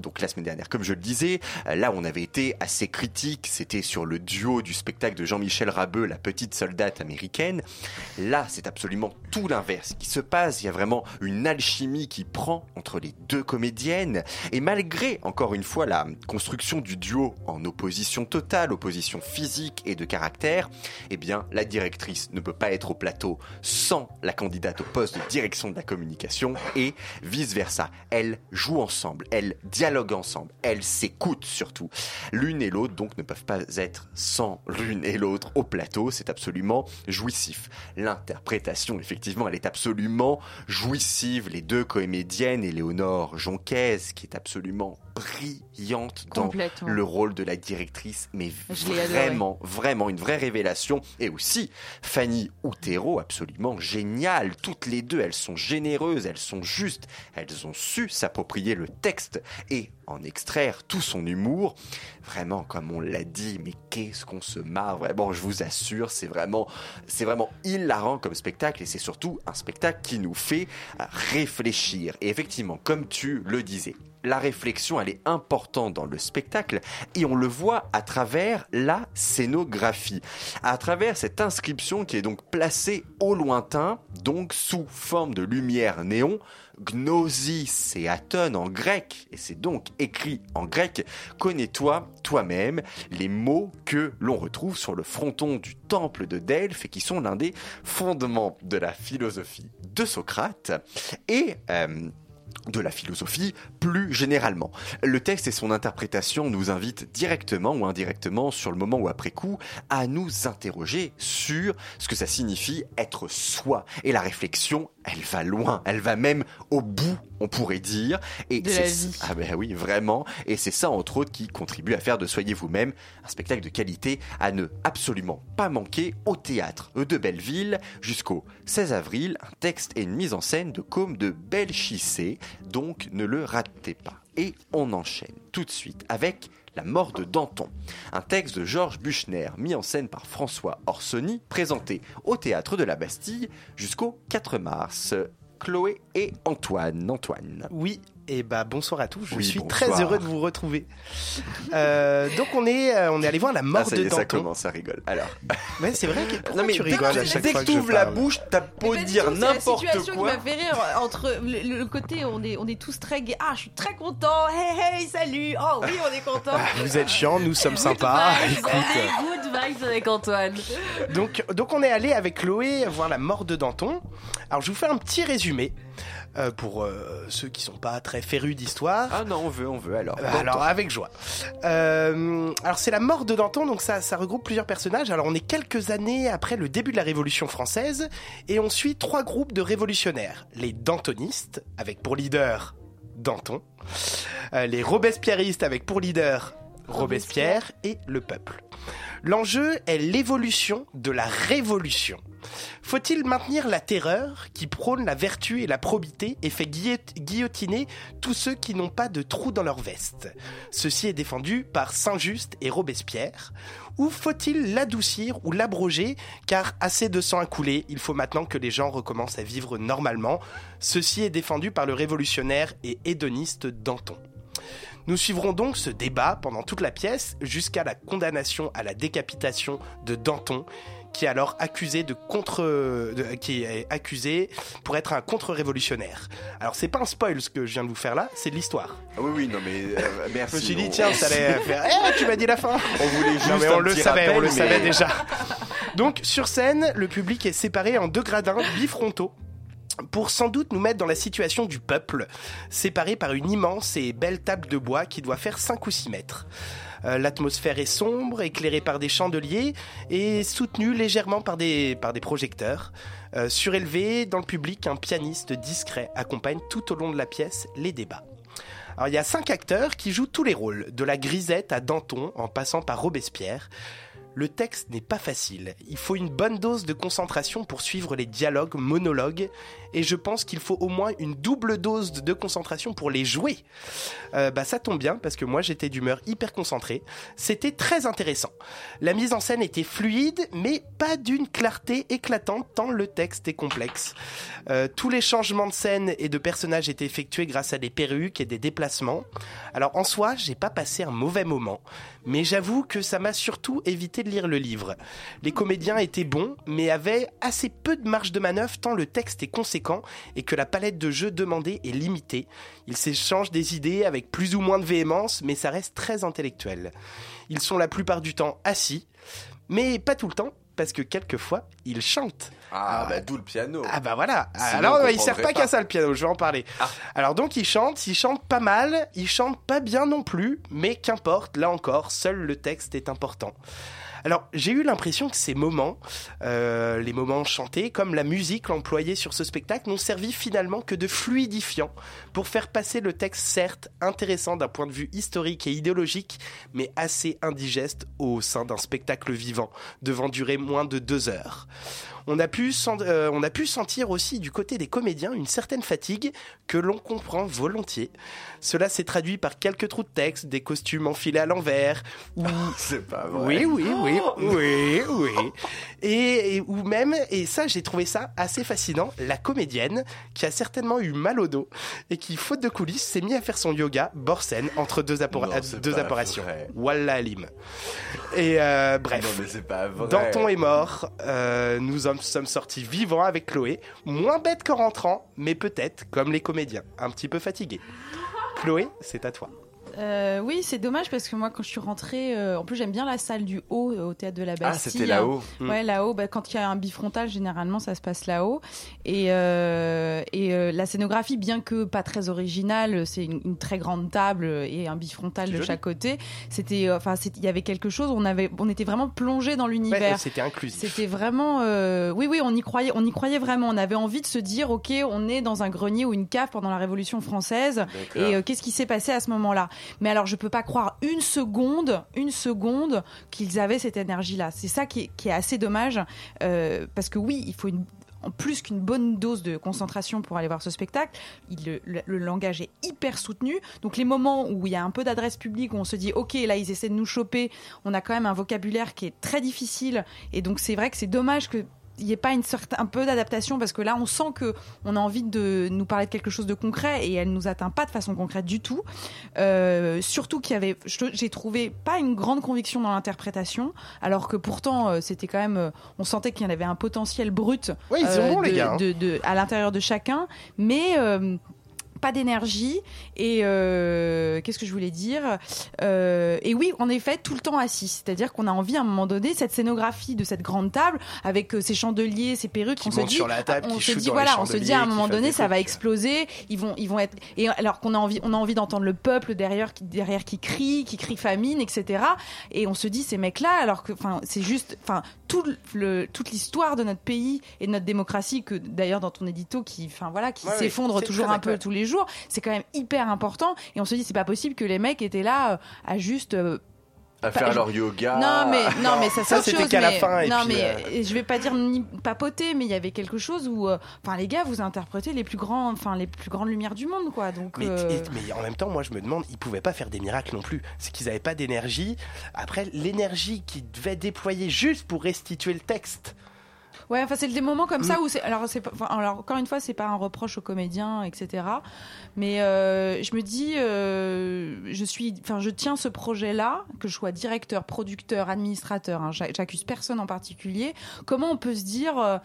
Donc la semaine dernière, comme je le disais, là on avait été assez critique, c'était sur le duo du spectacle de Jean-Michel Rabeux, La petite soldate américaine. Là, c'est absolument tout l'inverse qui se passe, il y a vraiment une alchimie qui prend entre les deux comédiennes, et malgré, encore une fois, la construction du duo en opposition totale, opposition physique et de caractère, eh bien la directrice ne peut pas être au plateau sans la candidate au poste de direction de la communication, et vice-versa. Elles jouent ensemble, elles dialoguent ensemble, elles s'écoutent surtout. L'une et l'autre donc ne peuvent pas être sans l'une et l'autre au plateau, c'est absolument jouissif. L'interprétation, effectivement, elle est absolument jouissive. Les deux comédiennes, Éléonore Jonquès, qui est absolument brillante dans le rôle de la directrice, mais vraiment une vraie révélation. Et aussi Fanny Uteiro, absolument géniale. Toutes les deux, elles sont généreuses, elles sont justes, elles ont su s'approprier le texte et en extraire tout son humour. Vraiment, comme on l'a dit, mais qu'est-ce qu'on se marre, vraiment, je vous assure, c'est vraiment hilarant comme spectacle, et c'est surtout un spectacle qui nous fait réfléchir. Et effectivement, comme tu le disais, la réflexion, elle est importante dans le spectacle, et on le voit à travers la scénographie, à travers cette inscription qui est donc placée au lointain, donc sous forme de lumière néon, Gnosis et Aton en grec, et c'est donc écrit en grec, connais-toi toi-même, les mots que l'on retrouve sur le fronton du temple de Delphes et qui sont l'un des fondements de la philosophie de Socrate et de la philosophie plus généralement. Le texte et son interprétation nous invitent directement ou indirectement, sur le moment ou après coup, à nous interroger sur ce que ça signifie être soi. Et la réflexion, elle va loin, elle va même au bout, on pourrait dire. Et de la vie. Ah ben oui, vraiment. Et c'est ça, entre autres, qui contribue à faire de Soyez vous-même un spectacle de qualité à ne absolument pas manquer au Théâtre de Belleville jusqu'au 16 avril. Un texte et une mise en scène de Côme de Bellescize. Donc ne le ratez pas. Et on enchaîne tout de suite avec La mort de Danton, un texte de Georg Büchner mis en scène par François Orsoni, présenté au Théâtre de la Bastille jusqu'au 4 mars. Chloé et Antoine. Oui, et bonsoir à tous, je suis très heureux de vous retrouver. Donc on est allé voir La mort de Danton. Ça commence, ça rigole. Alors, mais c'est vrai que pourquoi tu rigoles à chaque fois que je parle. Dès que tu ouvres la bouche, t'as beau dire n'importe quoi. C'est la situation qui m'a fait rire, entre le côté on est tous très gays. Ah, je suis très content. Hey, salut. Oh oui, on est content. Vous êtes chiants, nous sommes sympas. Écoute, good vibes avec Antoine. Donc on est allé avec Chloé voir La mort de Danton. Alors je vous fais un petit résumé. Pour ceux qui sont pas très férus d'histoire. Ah non, on veut alors. Alors avec joie. Alors c'est La mort de Danton, donc ça regroupe plusieurs personnages. Alors on est quelques années après le début de la Révolution française et on suit trois groupes de révolutionnaires. Les Dantonistes, avec pour leader Danton. Les Robespierristes, avec pour leader Robespierre et le peuple. L'enjeu est l'évolution de la révolution. Faut-il maintenir la terreur qui prône la vertu et la probité et fait guillotiner tous ceux qui n'ont pas de trou dans leur veste? Ceci est défendu par Saint-Just et Robespierre. Ou faut-il l'adoucir ou l'abroger, car assez de sang a coulé, il faut maintenant que les gens recommencent à vivre normalement? Ceci est défendu par le révolutionnaire et hédoniste Danton. Nous suivrons donc ce débat pendant toute la pièce jusqu'à la condamnation à la décapitation de Danton, qui est alors accusé pour être un contre-révolutionnaire. Alors c'est pas un spoil ce que je viens de vous faire là, c'est de l'histoire. Ah oui non mais merci. Je me suis dit tiens ça allait faire. Tu m'as dit la fin. On voulait juste. Non mais on le savait déjà. Donc sur scène, le public est séparé en deux gradins bifrontaux, pour sans doute nous mettre dans la situation du peuple, séparé par une immense et belle table de bois qui doit faire 5 ou 6 mètres. L'atmosphère est sombre, éclairée par des chandeliers et soutenue légèrement par des projecteurs. Surélevé, dans le public, un pianiste discret accompagne tout au long de la pièce les débats. Alors il y a 5 acteurs qui jouent tous les rôles, de la grisette à Danton en passant par Robespierre. Le texte n'est pas facile, il faut une bonne dose de concentration pour suivre les dialogues, monologues, et je pense qu'il faut au moins une double dose de concentration pour les jouer. Ça tombe bien, parce que moi j'étais d'humeur hyper concentrée, c'était très intéressant. La mise en scène était fluide, mais pas d'une clarté éclatante tant le texte est complexe. Tous les changements de scène et de personnages étaient effectués grâce à des perruques et des déplacements. Alors en soi, j'ai pas passé un mauvais moment, mais j'avoue que ça m'a surtout évité de lire le livre. Les comédiens étaient bons, mais avaient assez peu de marge de manœuvre tant le texte est conséquent et que la palette de jeux demandée est limitée. Ils s'échangent des idées avec plus ou moins de véhémence, mais ça reste très intellectuel. Ils sont la plupart du temps assis, mais pas tout le temps, parce que quelquefois, ils chantent. D'où le piano. Voilà. Sinon, alors, ils servent pas qu'à ça, le piano, je vais en parler. Ah. Alors donc, ils chantent pas mal, ils chantent pas bien non plus, mais qu'importe, là encore, seul le texte est important. Alors, j'ai eu l'impression que ces moments, les moments chantés, comme la musique employée sur ce spectacle, n'ont servi finalement que de fluidifiant pour faire passer le texte certes intéressant d'un point de vue historique et idéologique, mais assez indigeste au sein d'un spectacle vivant, devant durer moins de 2 heures. On a pu sentir aussi du côté des comédiens une certaine fatigue que l'on comprend volontiers. Cela s'est traduit par quelques trous de texte, des costumes enfilés à l'envers, ou c'est pas vrai. Oui. Et ça, j'ai trouvé ça assez fascinant. La comédienne qui a certainement eu mal au dos et qui, faute de coulisses, s'est mise à faire son yoga bord scène entre deux apparitions. Wallah Alim. Et bref. Non mais c'est pas vrai. Danton est mort. Nous sommes sortis vivants avec Chloé, moins bêtes qu'en rentrant, mais peut-être, comme les comédiens, un petit peu fatigués. Chloé, c'est à toi. Oui, c'est dommage parce que moi, quand je suis rentrée, en plus j'aime bien la salle du haut au Théâtre de la Bastille. Ah, c'était là-haut. Ouais, là-haut. Quand il y a un bifrontal, généralement, ça se passe là-haut. Et la scénographie, bien que pas très originale, c'est une très grande table et un bifrontal de chaque côté. C'était, il y avait quelque chose. On était vraiment plongé dans l'univers. Ouais, c'était inclusif. C'était vraiment, oui, on y croyait vraiment. On avait envie de se dire, ok, on est dans un grenier ou une cave pendant la Révolution française. D'accord. Et qu'est-ce qui s'est passé à ce moment-là? Mais alors, je peux pas croire une seconde qu'ils avaient cette énergie-là. C'est ça qui est assez dommage, parce que oui, il faut plus qu'une bonne dose de concentration pour aller voir ce spectacle. Le langage est hyper soutenu, donc les moments où il y a un peu d'adresse publique, où on se dit ok, là ils essaient de nous choper, on a quand même un vocabulaire qui est très difficile, et donc c'est vrai que c'est dommage que il n'y a pas un peu d'adaptation, parce que là on sent qu'on a envie de nous parler de quelque chose de concret et elle ne nous atteint pas de façon concrète du tout, surtout qu'il y avait, j'ai trouvé pas une grande conviction dans l'interprétation, alors que pourtant c'était quand même, on sentait qu'il y en avait un potentiel brut, ouais, ils sont bons, les gars, hein. À l'intérieur de chacun, mais pas d'énergie, et qu'est-ce que je voulais dire, et oui, en effet, tout le temps assis, c'est-à-dire qu'on a envie à un moment donné, cette scénographie de cette grande table avec ses chandeliers, ses perruques, on se dit à un moment donné ça va exploser, ils vont être, et alors qu'on a envie d'entendre le peuple derrière qui crie famine, etc., et on se dit ces mecs là, alors que c'est juste toute l'histoire de notre pays et de notre démocratie, que d'ailleurs dans ton édito qui s'effondre toujours un peu tous les jours, c'est quand même hyper important, et on se dit c'est pas possible que les mecs étaient là à juste à faire leur yoga. Non mais ça c'est autre chose. C'était qu'à la fin. Non mais je vais pas dire ni papoter, mais il y avait quelque chose où, enfin les gars, vous interprétez les plus grandes lumières du monde, quoi. Donc. Mais en même temps, moi je me demande, ils pouvaient pas faire des miracles non plus. C'est qu'ils avaient pas d'énergie. Après, l'énergie qu'ils devaient déployer juste pour restituer le texte. Ouais, enfin c'est des moments comme ça où c'est encore une fois c'est pas un reproche aux comédiens, etc. Mais je me dis je tiens ce projet-là, que je sois directeur, producteur, administrateur, j'accuse personne en particulier. Comment on peut se dire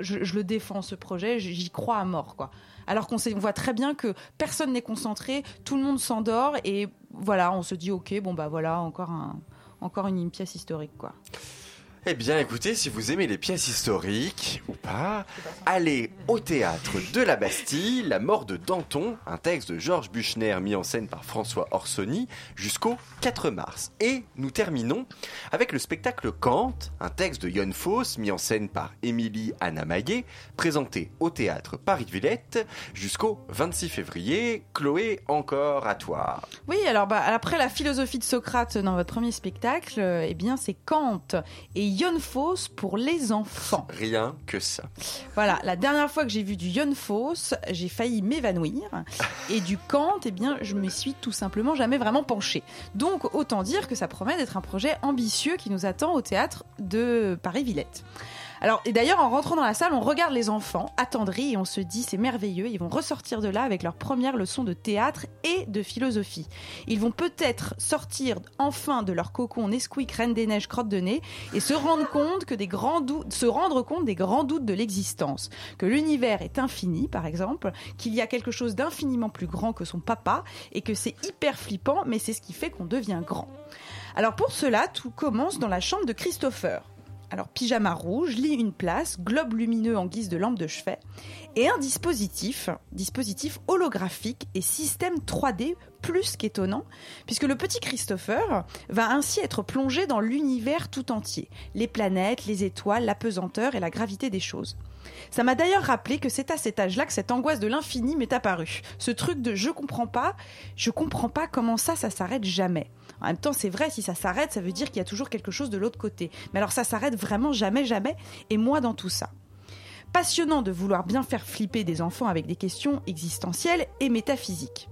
je le défends ce projet, j'y crois à mort, quoi. Alors qu'on voit très bien que personne n'est concentré, tout le monde s'endort et voilà, on se dit encore une pièce historique, quoi. Eh bien, écoutez, si vous aimez les pièces historiques ou pas, allez au Théâtre de la Bastille, La mort de Danton, un texte de Georg Büchner mis en scène par François Orsoni, jusqu'au 4 mars. Et nous terminons avec le spectacle Kant, un texte de Jon Fosse mis en scène par Émilie Anna Maillet, présenté au Théâtre Paris-Villette jusqu'au 26 février. Chloé, encore à toi. Oui, alors après la philosophie de Socrate dans votre premier spectacle, c'est Kant et Jon Fosse pour les enfants. Rien que ça. Voilà, la dernière fois que j'ai vu du Jon Fosse, j'ai failli m'évanouir. Et du Kant, je me suis tout simplement jamais vraiment penchée. Donc, autant dire que ça promet d'être un projet ambitieux qui nous attend au Théâtre de Paris-Villette. Alors, et d'ailleurs, en rentrant dans la salle, on regarde les enfants, attendris, et on se dit, c'est merveilleux, ils vont ressortir de là avec leur première leçon de théâtre et de philosophie. Ils vont peut-être sortir enfin de leur cocon Nesquik, Reine des Neiges, crotte de nez, et se rendre compte des grands doutes de l'existence. Que l'univers est infini, par exemple, qu'il y a quelque chose d'infiniment plus grand que son papa, et que c'est hyper flippant, mais c'est ce qui fait qu'on devient grand. Alors pour cela, tout commence dans la chambre de Christopher. Alors, pyjama rouge, lit une place, globe lumineux en guise de lampe de chevet et un dispositif holographique et système 3D plus qu'étonnant, puisque le petit Christopher va ainsi être plongé dans l'univers tout entier, les planètes, les étoiles, la pesanteur et la gravité des choses. Ça m'a d'ailleurs rappelé que c'est à cet âge-là que cette angoisse de l'infini m'est apparue. Ce truc de je comprends pas comment ça s'arrête jamais. En même temps, c'est vrai, si ça s'arrête, ça veut dire qu'il y a toujours quelque chose de l'autre côté. Mais alors ça s'arrête vraiment jamais, et moi dans tout ça. Passionnant de vouloir bien faire flipper des enfants avec des questions existentielles et métaphysiques.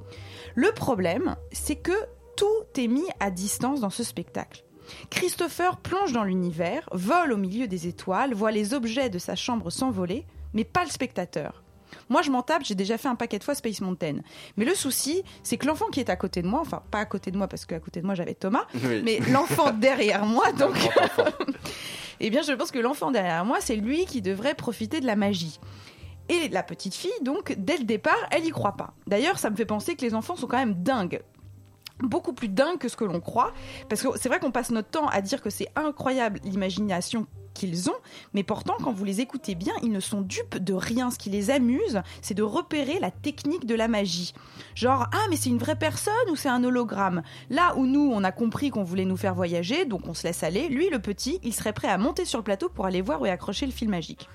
Le problème, c'est que tout est mis à distance dans ce spectacle. Christopher plonge dans l'univers, vole au milieu des étoiles, voit les objets de sa chambre s'envoler, mais pas le spectateur. Moi, je m'en tape, j'ai déjà fait un paquet de fois Space Mountain. Mais le souci, c'est que l'enfant qui est à côté de moi, enfin, pas à côté de moi, parce qu'à côté de moi, j'avais Thomas, oui. Mais l'enfant derrière moi, donc... je pense que l'enfant derrière moi, c'est lui qui devrait profiter de la magie. Et la petite fille, donc, dès le départ, elle n'y croit pas. D'ailleurs, ça me fait penser que les enfants sont quand même dingues. Beaucoup plus dingues que ce que l'on croit. Parce que c'est vrai qu'on passe notre temps à dire que c'est incroyable l'imagination qu'ils ont, mais pourtant, quand vous les écoutez bien, ils ne sont dupes de rien. Ce qui les amuse, c'est de repérer la technique de la magie. Genre, mais c'est une vraie personne ou c'est un hologramme ? Là où nous, on a compris qu'on voulait nous faire voyager, donc on se laisse aller, lui, le petit, il serait prêt à monter sur le plateau pour aller voir et accrocher le fil magique.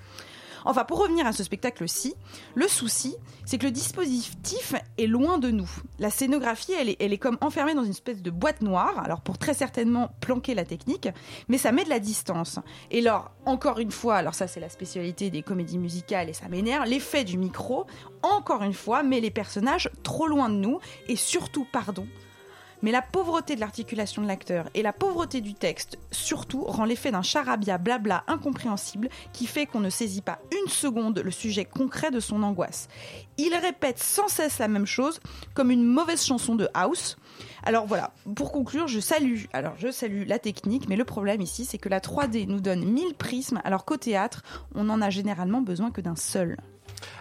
Enfin, pour revenir à ce spectacle-ci, le souci, c'est que le dispositif est loin de nous. La scénographie, elle est comme enfermée dans une espèce de boîte noire, alors pour très certainement planquer la technique, mais ça met de la distance. Et alors, encore une fois, ça c'est la spécialité des comédies musicales et ça m'énerve, l'effet du micro, encore une fois, met les personnages trop loin de nous et surtout, mais la pauvreté de l'articulation de l'acteur et la pauvreté du texte, surtout, rend l'effet d'un charabia blabla incompréhensible qui fait qu'on ne saisit pas une seconde le sujet concret de son angoisse. Il répète sans cesse la même chose, comme une mauvaise chanson de house. Alors voilà, pour conclure, je salue la technique, mais le problème ici, c'est que la 3D nous donne 1000 prismes, alors qu'au théâtre, on n'en a généralement besoin que d'un seul.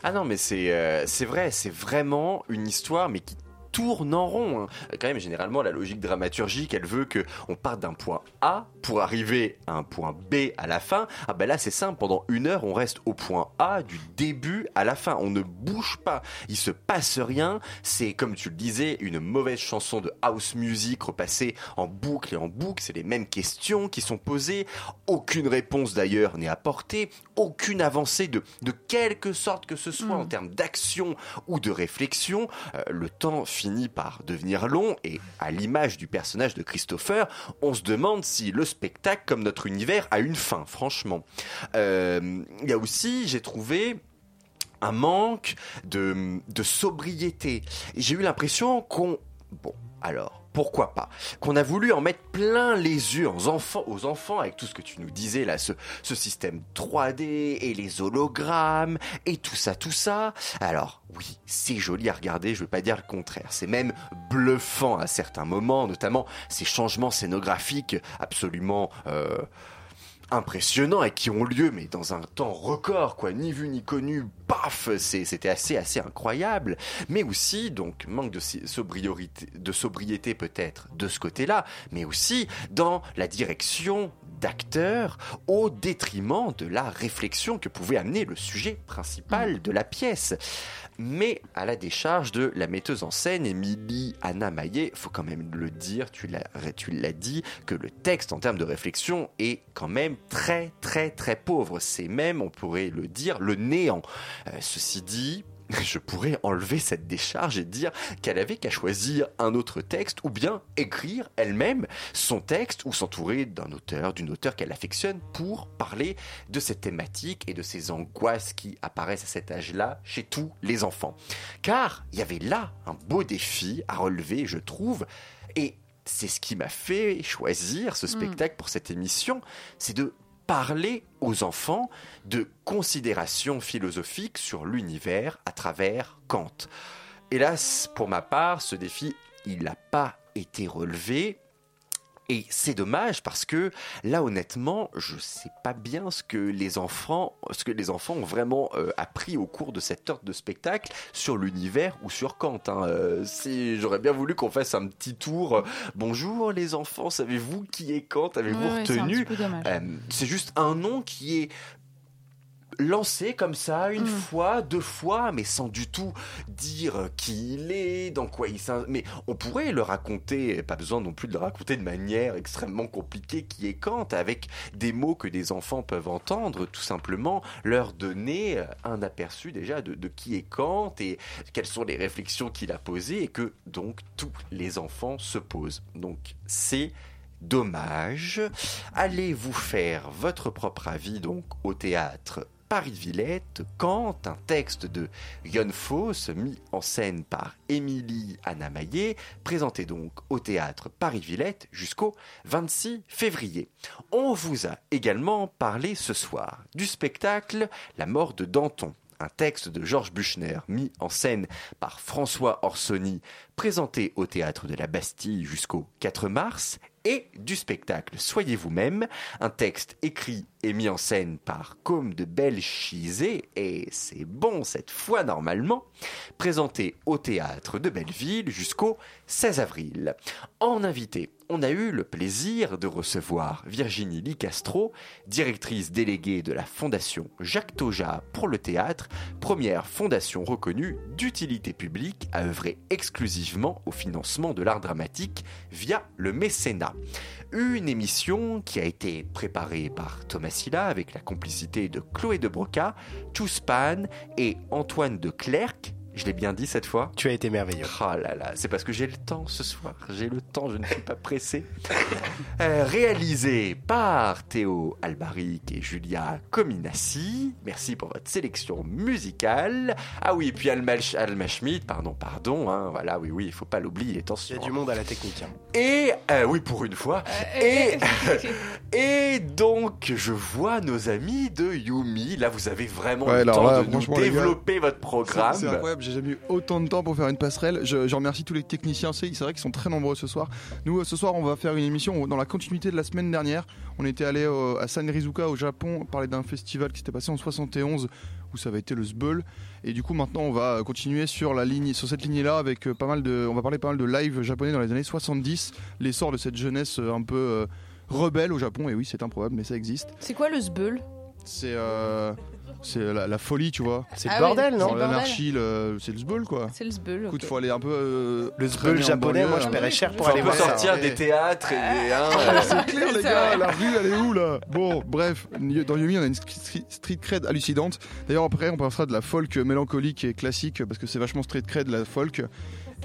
Ah non, mais c'est vrai, c'est vraiment une histoire, mais qui tourne en rond. Quand même, généralement, la logique dramaturgique, elle veut qu'on parte d'un point A pour arriver à un point B à la fin. Ah ben là, c'est simple. Pendant une heure, on reste au point A du début à la fin. On ne bouge pas. Il se passe rien. C'est, comme tu le disais, une mauvaise chanson de house music repassée en boucle et en boucle. C'est les mêmes questions qui sont posées. Aucune réponse, d'ailleurs, n'est apportée. Aucune avancée de quelque sorte que ce soit en termes d'action ou de réflexion. Le temps finit par devenir long et, à l'image du personnage de Christopher, on se demande si le spectacle, comme notre univers, a une fin, franchement. Il y a aussi, j'ai trouvé, un manque de sobriété. J'ai eu l'impression qu'on... Bon, alors... Pourquoi pas ? Qu'on a voulu en mettre plein les yeux aux enfants avec tout ce que tu nous disais là, ce système 3D et les hologrammes et tout ça. Alors oui, c'est joli à regarder, je ne veux pas dire le contraire. C'est même bluffant à certains moments, notamment ces changements scénographiques absolument... impressionnants et qui ont lieu mais dans un temps record, quoi, ni vu ni connu, paf, c'était assez incroyable, mais aussi donc manque de sobriété peut-être de ce côté-là, mais aussi dans la direction d'acteurs au détriment de la réflexion que pouvait amener le sujet principal de la pièce. Mais à la décharge de la metteuse en scène, Émilie Anna Maillet, faut quand même le dire, tu l'as dit, que le texte en termes de réflexion est quand même très très très pauvre. C'est même, on pourrait le dire, le néant. Ceci dit, je pourrais enlever cette décharge et dire qu'elle avait qu'à choisir un autre texte ou bien écrire elle-même son texte ou s'entourer d'un auteur, d'une auteure qu'elle affectionne pour parler de cette thématique et de ces angoisses qui apparaissent à cet âge-là chez tous les enfants. Car il y avait là un beau défi à relever, je trouve, et c'est ce qui m'a fait choisir ce spectacle pour cette émission, c'est de parler aux enfants de considérations philosophiques sur l'univers à travers Kant. Hélas, pour ma part, ce défi, il n'a pas été relevé. Et c'est dommage parce que là, honnêtement, je ne sais pas bien ce que les enfants ont vraiment appris au cours de cette heure de spectacle sur l'univers ou sur Kant. J'aurais bien voulu qu'on fasse un petit tour. Bonjour les enfants, savez-vous qui est Kant ? Avez-vous retenu ? C'est juste un nom qui est lancé comme ça, une fois, deux fois, mais sans du tout dire qui il est, dans quoi il s'invente. Mais on pourrait le raconter, pas besoin non plus de le raconter de manière extrêmement compliquée qui est Kant, avec des mots que des enfants peuvent entendre, tout simplement leur donner un aperçu déjà de qui est Kant et quelles sont les réflexions qu'il a posées et que donc tous les enfants se posent. Donc c'est dommage. Allez vous faire votre propre avis donc au théâtre Paris-Villette, Kant, un texte de Jon Fosse, mis en scène par Émilie Anna Maillet, présenté donc au théâtre Paris-Villette jusqu'au 26 février. On vous a également parlé ce soir du spectacle La mort de Danton, un texte de Georg Büchner, mis en scène par François Orsoni, présenté au théâtre de la Bastille jusqu'au 4 mars, et du spectacle Soyez vous-même, un texte écrit et mis en scène par Côme de Bellescize, et c'est bon cette fois normalement, présenté au théâtre de Belleville jusqu'au 16 avril. En invité, on a eu le plaisir de recevoir Virginie Licastro, directrice déléguée de la Fondation Jacques Toja pour le théâtre, première fondation reconnue d'utilité publique à œuvrer exclusivement au financement de l'art dramatique via le mécénat. Une émission qui a été préparée par Thomas Sila avec la complicité de Chloé de Broca, Chüs Pan et Antoine Deklerck. Je l'ai bien dit cette fois. Tu as été merveilleux. Ah là là, c'est parce que j'ai le temps ce soir. J'ai le temps, je ne suis pas pressé. Réalisé par Théo Albaric et Julia Cominassi. Merci pour votre sélection musicale. Ah oui, et puis Alma Schmid, pardon. Voilà, oui, il faut pas l'oublier. Attention. Il y a du monde à la technique. Et oui, pour une fois. Et donc, je vois nos amis de Yumi. Là, vous avez vraiment le temps de nous développer votre programme. C'est incroyable. J'ai jamais eu autant de temps pour faire une passerelle. Je remercie tous les techniciens, c'est vrai qu'ils sont très nombreux ce soir. Nous, ce soir, on va faire une émission dans la continuité de la semaine dernière. On était allé à Sanrizuka au Japon, parler d'un festival qui s'était passé en 71 où ça avait été le Zbeul. Et du coup, maintenant, on va continuer sur cette lignée-là avec on va parler pas mal de live japonais dans les années 70, l'essor de cette jeunesse un peu rebelle au Japon. Et oui, c'est improbable, mais ça existe. C'est quoi le Zbeul ? C'est la folie, tu vois. C'est le bordel, non ? L'anarchie, c'est le Zbeul, quoi. C'est le Zbeul. Écoute, faut aller un peu. Le Zbeul japonais, moi je paierais cher pour aller voir ça. Sortir des théâtres. C'est clair, les gars, la rue, elle est où, là ? Bon, bref, dans Yumi, on a une street cred hallucinante. D'ailleurs, après, on passera de la folk mélancolique et classique, parce que c'est vachement street cred, la folk.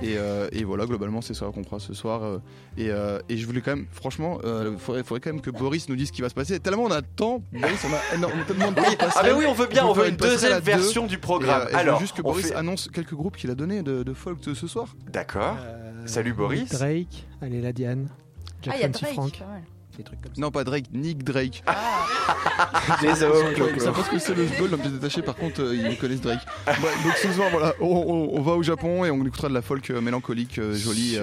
Et voilà, globalement, c'est ça qu'on fera ce soir. Et je voulais quand même, franchement, faudrait quand même que Boris nous dise ce qui va se passer. Tellement on a de temps, Boris, on a tellement de temps. Ah, mais oui, on veut bien, on veut une deuxième version du programme. Et alors, juste que Boris annonce quelques groupes qu'il a donnés de folk de ce soir. D'accord. Salut Boris. Drake, allez la Diane. Jack Fancy Frank. Des trucs comme ça. Non, pas Drake, Nick Drake. Ah. Désolé. Ça pense que c'est le goal dans Pièces Détachées, par contre, ils connaissent Drake. Ouais, donc ce soir, voilà, on va au Japon et on écoutera de la folk mélancolique, jolie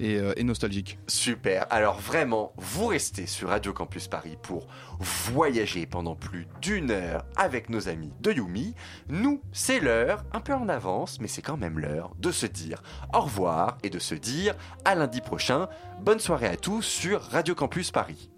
et nostalgique. Super. Alors vraiment, vous restez sur Radio Campus Paris pour voyager pendant plus d'une heure avec nos amis de Yumi. Nous, c'est l'heure, un peu en avance, mais c'est quand même l'heure de se dire au revoir et de se dire à lundi prochain. Bonne soirée à tous sur Radio Campus Paris.